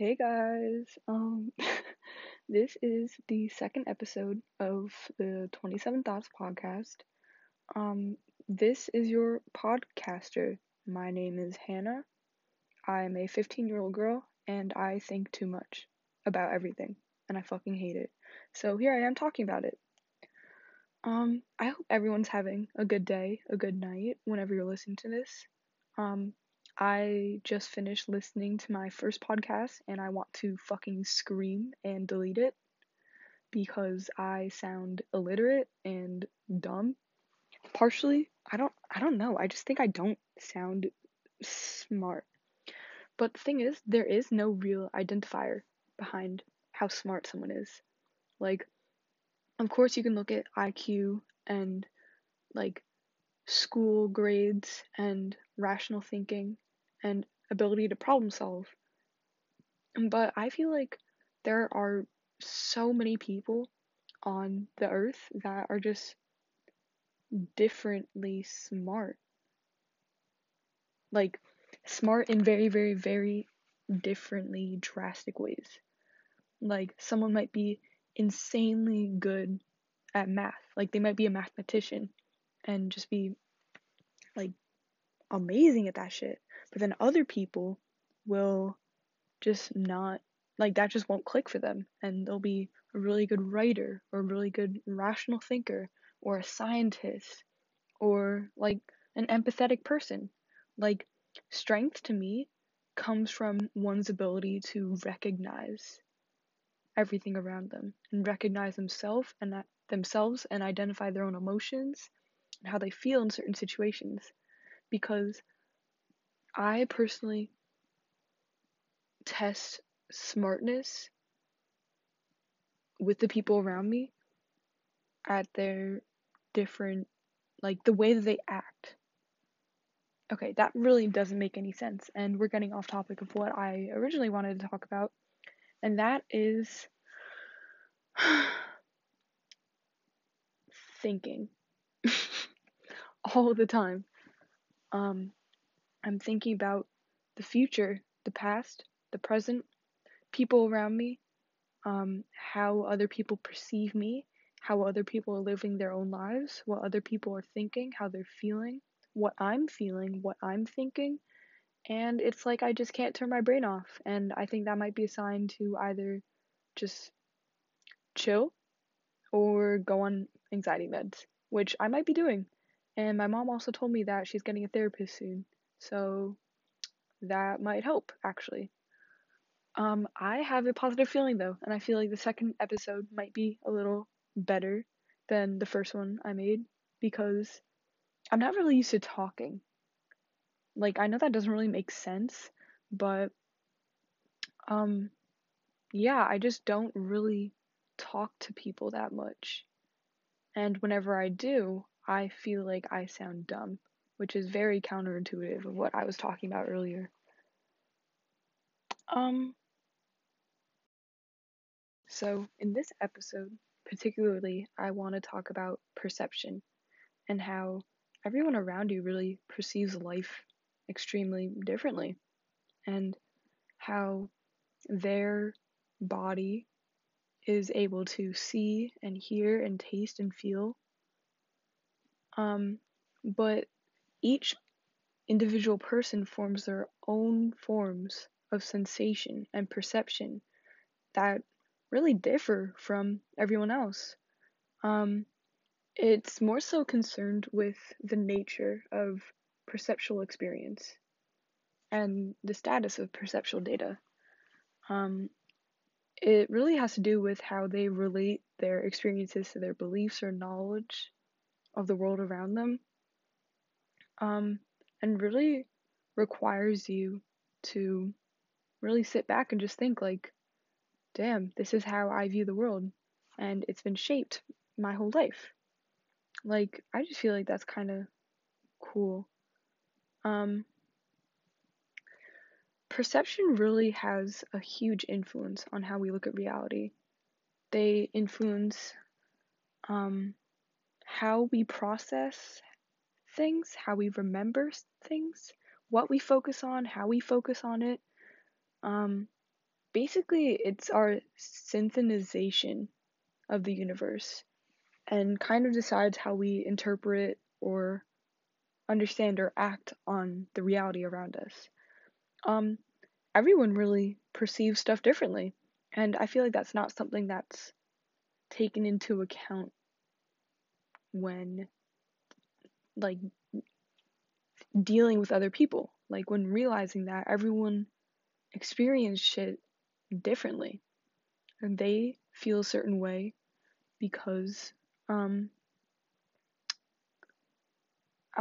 Hey guys, this is the second episode of the 27 Thoughts podcast. This is your podcaster. My name is Hannah. I'm a 15-year-old girl, and I think too much about everything, and I fucking hate it. So here I am talking about it. I hope everyone's having a good day, a good night, whenever you're listening to this. I just finished listening to my first podcast, and I want to fucking scream and delete it, because I sound illiterate and dumb. Partially, I don't know, I just think I don't sound smart. But the thing is, there is no real identifier behind how smart someone is. Like, of course you can look at IQ and, like, school grades and rational thinking and ability to problem solve. But I feel like there are so many people on the earth that are just differently smart. Like, smart in very, very, very differently drastic ways. Like, someone might be insanely good at math. Like, they might be a mathematician and just be, like, amazing at that shit. But then other people will just not, like, that just won't click for them. And they'll be a really good writer, or a really good rational thinker, or a scientist, or, like, an empathetic person. Like, strength to me comes from one's ability to recognize everything around them, and recognize themselves and identify their own emotions and how they feel in certain situations. Because I personally test smartness with the people around me at their different, like, the way that they act. Okay, that really doesn't make any sense, and we're getting off topic of what I originally wanted to talk about, and that is thinking. All the time. I'm thinking about the future, the past, the present, people around me, how other people perceive me, how other people are living their own lives, what other people are thinking, how they're feeling, what I'm feeling, what I'm thinking, and it's like I just can't turn my brain off, and I think that might be a sign to either just chill or go on anxiety meds, which I might be doing. And my mom also told me that she's getting a therapist soon, so that might help, actually. I have a positive feeling, though, and I feel like the second episode might be a little better than the first one I made, because I'm not really used to talking. Like, I know that doesn't really make sense, but, yeah, I just don't really talk to people that much. And whenever I do, I feel like I sound dumb, which is very counterintuitive of what I was talking about earlier. So in this episode, particularly, I want to talk about perception and how everyone around you really perceives life extremely differently, and how their body is able to see and hear and taste and feel. But each individual person forms their own forms of sensation and perception that really differ from everyone else. It's more so concerned with the nature of perceptual experience and the status of perceptual data. It really has to do with how they relate their experiences to their beliefs or knowledge of the world around them, and really requires you to really sit back and just think, like, damn, this is how I view the world, and it's been shaped my whole life. Like, I just feel like that's kind of cool. Perception really has a huge influence on how we look at reality. They influence, how we process things, how we remember things, what we focus on, how we focus on it, basically it's our synchronization of the universe and kind of decides how we interpret or understand or act on the reality around us. Everyone really perceives stuff differently, and I feel like that's not something that's taken into account when, like, dealing with other people. Like, when realizing that everyone experiences shit differently, and they feel a certain way because, I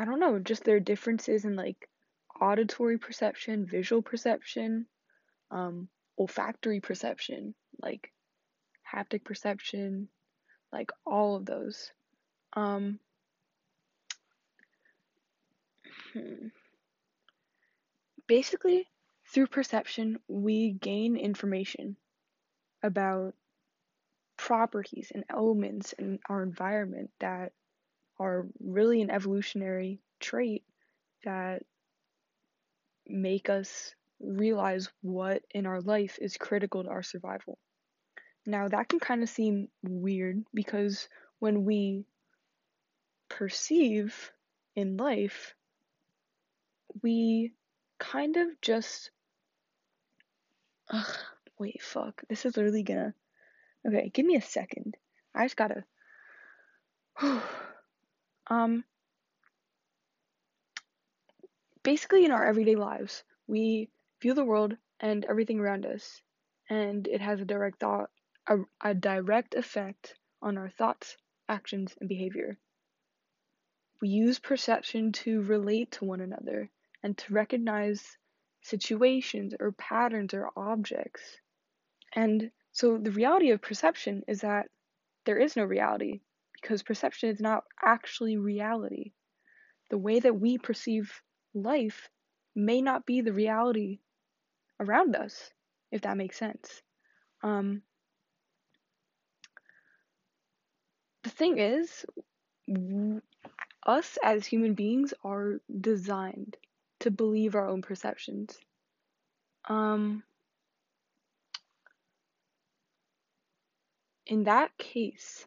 don't know, just their differences in, like, auditory perception, visual perception, olfactory perception, like, haptic perception, like, all of those. Basically, through perception, we gain information about properties and elements in our environment that are really an evolutionary trait that make us realize what in our life is critical to our survival. Now, that can kind of seem weird because when we perceive in life, we kind of just... This is literally gonna... Okay, give me a second. I just gotta... Basically, in our everyday lives, we view the world and everything around us, and it has a direct effect on our thoughts, actions, and behavior. We use perception to relate to one another and to recognize situations or patterns or objects. And so the reality of perception is that there is no reality, because perception is not actually reality. The way that we perceive life may not be the reality around us, if that makes sense. The thing is, us as human beings are designed to believe our own perceptions. In that case,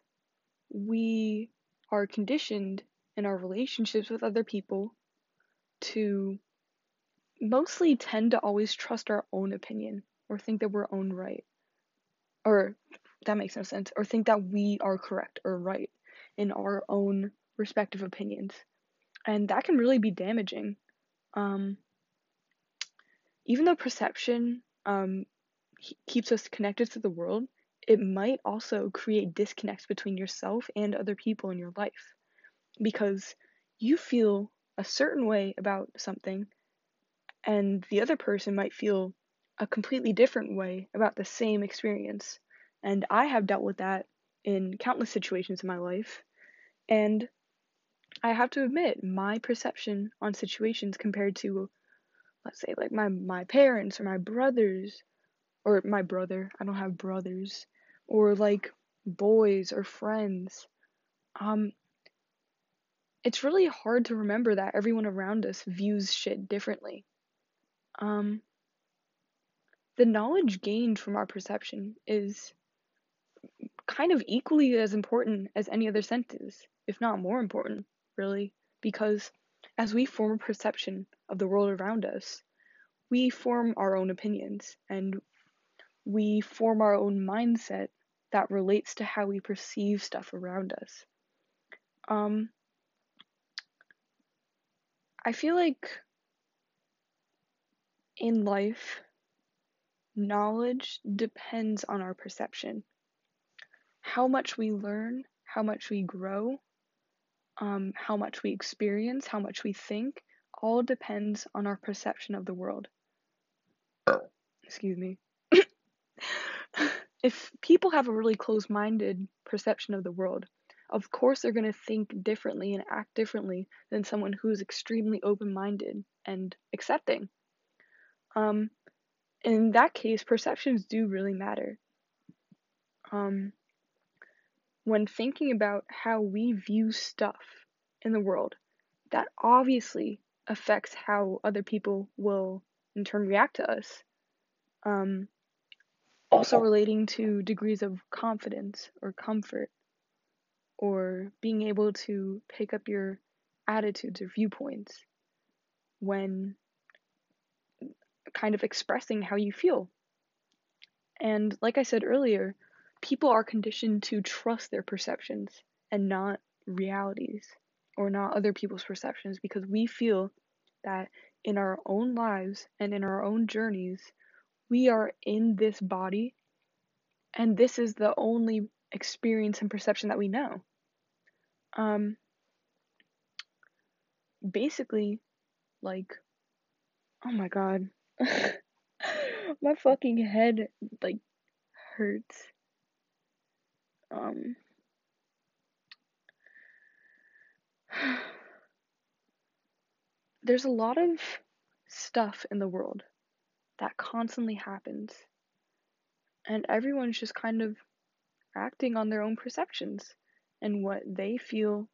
we are conditioned in our relationships with other people to mostly tend to always trust our own opinion or think that we're own right. Or, that makes no sense. Or think that we are correct or right in our own respective opinions. And that can really be damaging. Even though perception keeps us connected to the world, it might also create disconnects between yourself and other people in your life, because you feel a certain way about something, and the other person might feel a completely different way about the same experience. And I have dealt with that in countless situations in my life, and I have to admit, my perception on situations compared to, let's say, like my parents or my brothers, or my brother, I don't have brothers, or like boys or friends, it's really hard to remember that everyone around us views shit differently. The knowledge gained from our perception is kind of equally as important as any other senses, if not more important, really, because as we form a perception of the world around us, we form our own opinions, and we form our own mindset that relates to how we perceive stuff around us. I feel like in life, knowledge depends on our perception. How much we learn, how much we grow, how much we experience, how much we think, all depends on our perception of the world. Excuse me. If people have a really closed-minded perception of the world, of course they're going to think differently and act differently than someone who's extremely open-minded and accepting. In that case, perceptions do really matter. When thinking about how we view stuff in the world, that obviously affects how other people will in turn react to us. also relating to degrees of confidence or comfort, or being able to pick up your attitudes or viewpoints when kind of expressing how you feel. And like I said earlier, people are conditioned to trust their perceptions and not realities or not other people's perceptions, because we feel that in our own lives and in our own journeys, we are in this body and this is the only experience and perception that we know. Basically, like, oh my god, my fucking head, like, hurts. There's a lot of stuff in the world that constantly happens, and everyone's just kind of acting on their own perceptions and what they feel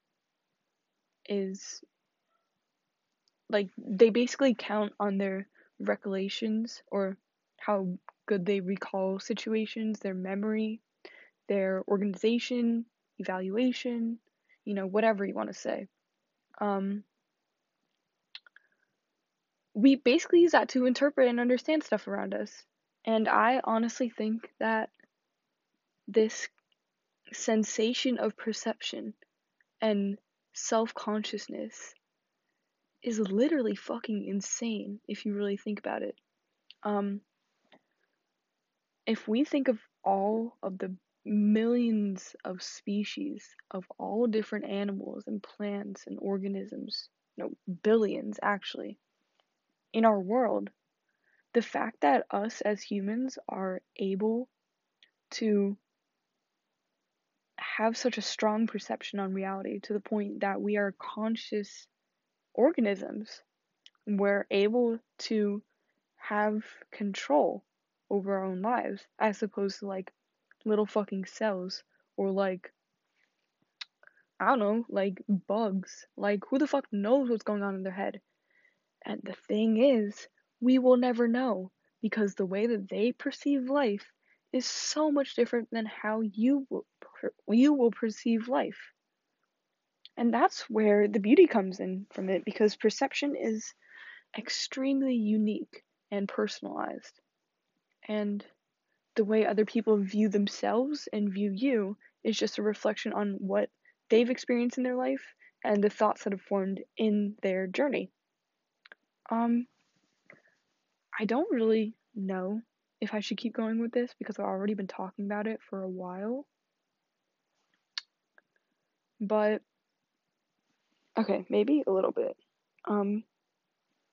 is, like, they basically count on their recollections or how good they recall situations, their memory, their organization, evaluation, you know, whatever you want to say. We basically use that to interpret and understand stuff around us. And I honestly think that this sensation of perception and self-consciousness is literally fucking insane if you really think about it. If we think of all of the millions of species of all different animals and plants and organisms, no, billions actually, in our world, the fact that us as humans are able to have such a strong perception on reality to the point that we are conscious organisms, we're able to have control over our own lives, as opposed to, like, little fucking cells, or, like, I don't know, like, bugs. Like, who the fuck knows what's going on in their head? And the thing is, we will never know, because the way that they perceive life is so much different than how you will perceive life. And that's where the beauty comes in from it, because perception is extremely unique and personalized. And the way other people view themselves and view you is just a reflection on what they've experienced in their life and the thoughts that have formed in their journey. I don't really know if I should keep going with this, because I've already been talking about it for a while. But okay, maybe a little bit.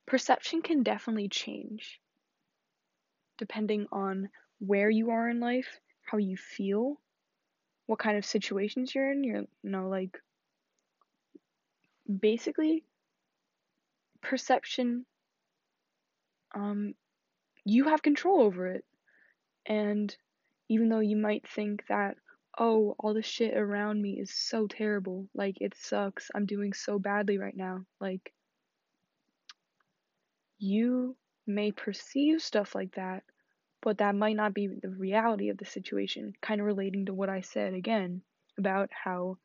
Perception can definitely change depending on where you are in life, how you feel, what kind of situations you're in. Like, basically, perception, you have control over it. And even though you might think that, oh, all the shit around me is so terrible, like, it sucks, I'm doing so badly right now, like, you may perceive stuff like that, but that might not be the reality of the situation, kind of relating to what I said again about how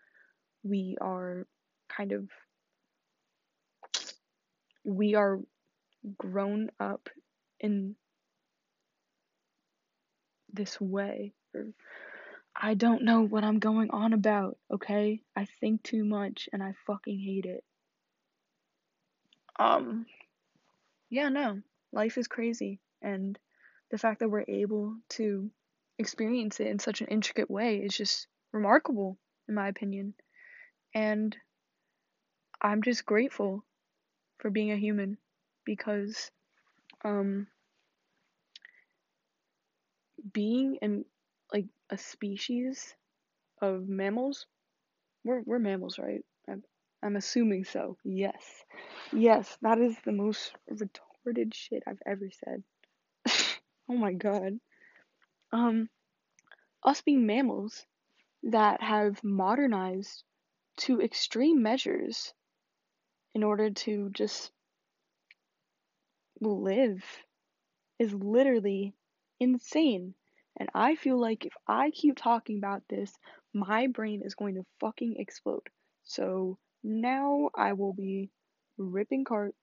we are kind of, we are grown up in this way, or I don't know what I'm going on about, okay? I think too much, and I fucking hate it. Life is crazy, and the fact that we're able to experience it in such an intricate way is just remarkable, in my opinion. And I'm just grateful for being a human, because, being in, like, a species of mammals, we're mammals, right? I'm assuming so. Yes, that is the most retarded shit I've ever said. Oh my god. Us being mammals that have modernized to extreme measures in order to just live is literally insane. And I feel like if I keep talking about this, my brain is going to fucking explode. So now I will be ripping cart,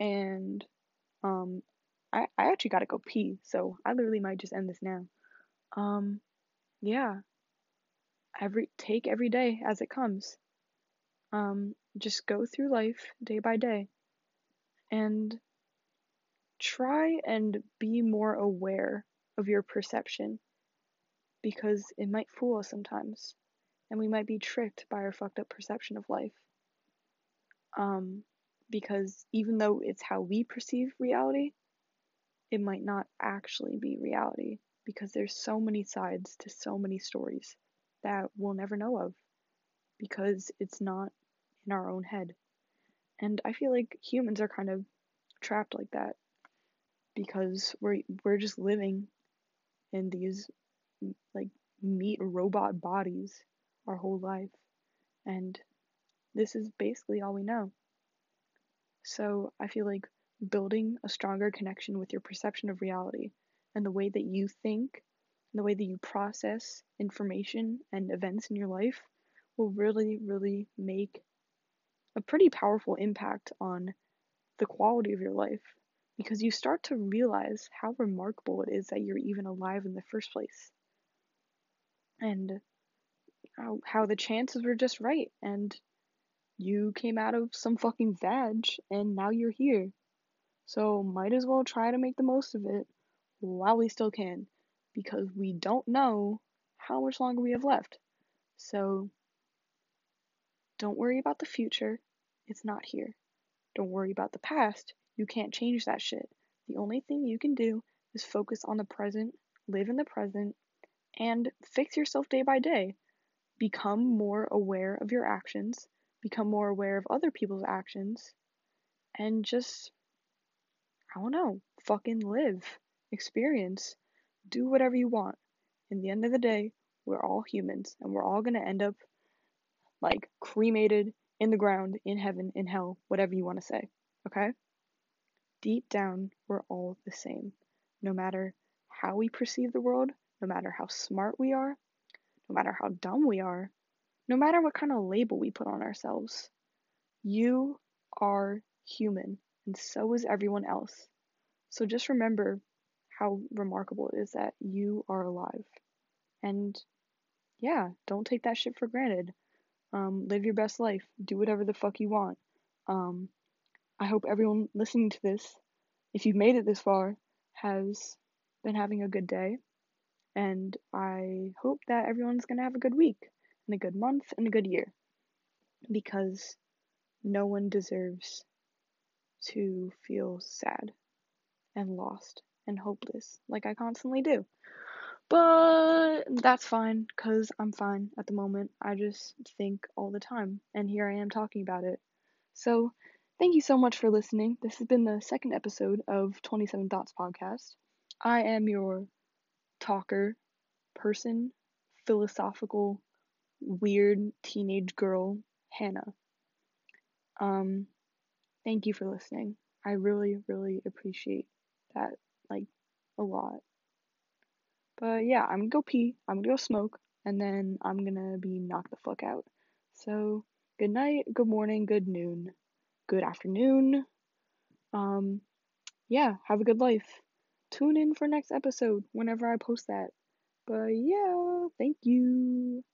and I actually gotta go pee, so I literally might just end this now. Yeah. Take every day as it comes. Just go through life day by day, and try and be more aware of your perception, because it might fool us sometimes, and we might be tricked by our fucked up perception of life. Because even though it's how we perceive reality, it might not actually be reality, because there's so many sides to so many stories that we'll never know of, because it's not in our own head. And I feel like humans are kind of trapped like that, because we're just living in these like meat robot bodies our whole life, and this is basically all we know. So I feel like building a stronger connection with your perception of reality, and the way that you think, and the way that you process information and events in your life, will really, really make a pretty powerful impact on the quality of your life, because you start to realize how remarkable it is that you're even alive in the first place, and how the chances were just right, and you came out of some fucking vag, and now you're here. So might as well try to make the most of it while we still can, because we don't know how much longer we have left. So don't worry about the future. It's not here. Don't worry about the past. You can't change that shit. The only thing you can do is focus on the present, live in the present, and fix yourself day by day. Become more aware of your actions, become more aware of other people's actions, and just, I don't know, fucking live, experience, do whatever you want. In the end of the day, we're all humans, and we're all gonna end up like cremated in the ground, in heaven, in hell, whatever you want to say, okay? Deep down, we're all the same. No matter how we perceive the world, no matter how smart we are, no matter how dumb we are, no matter what kind of label we put on ourselves, you are human, and so is everyone else. So just remember how remarkable it is that you are alive. And yeah, don't take that shit for granted. Live your best life. Do whatever the fuck you want. I hope everyone listening to this, if you've made it this far, has been having a good day. And I hope that everyone's going to have a good week, and a good month, and a good year. Because no one deserves to feel sad and lost and hopeless like I constantly do. But that's fine, because I'm fine at the moment. I just think all the time, and here I am talking about it. So thank you so much for listening. This has been the second episode of 27 Thoughts Podcast. I am your talker, person, philosophical, weird teenage girl, Hannah. Thank you for listening. I really, really appreciate that, like, a lot. But yeah, I'm gonna go pee, I'm gonna go smoke, and then I'm gonna be knocked the fuck out. So, good night, good morning, good noon, good afternoon. Yeah, have a good life. Tune in for next episode whenever I post that. But yeah, thank you.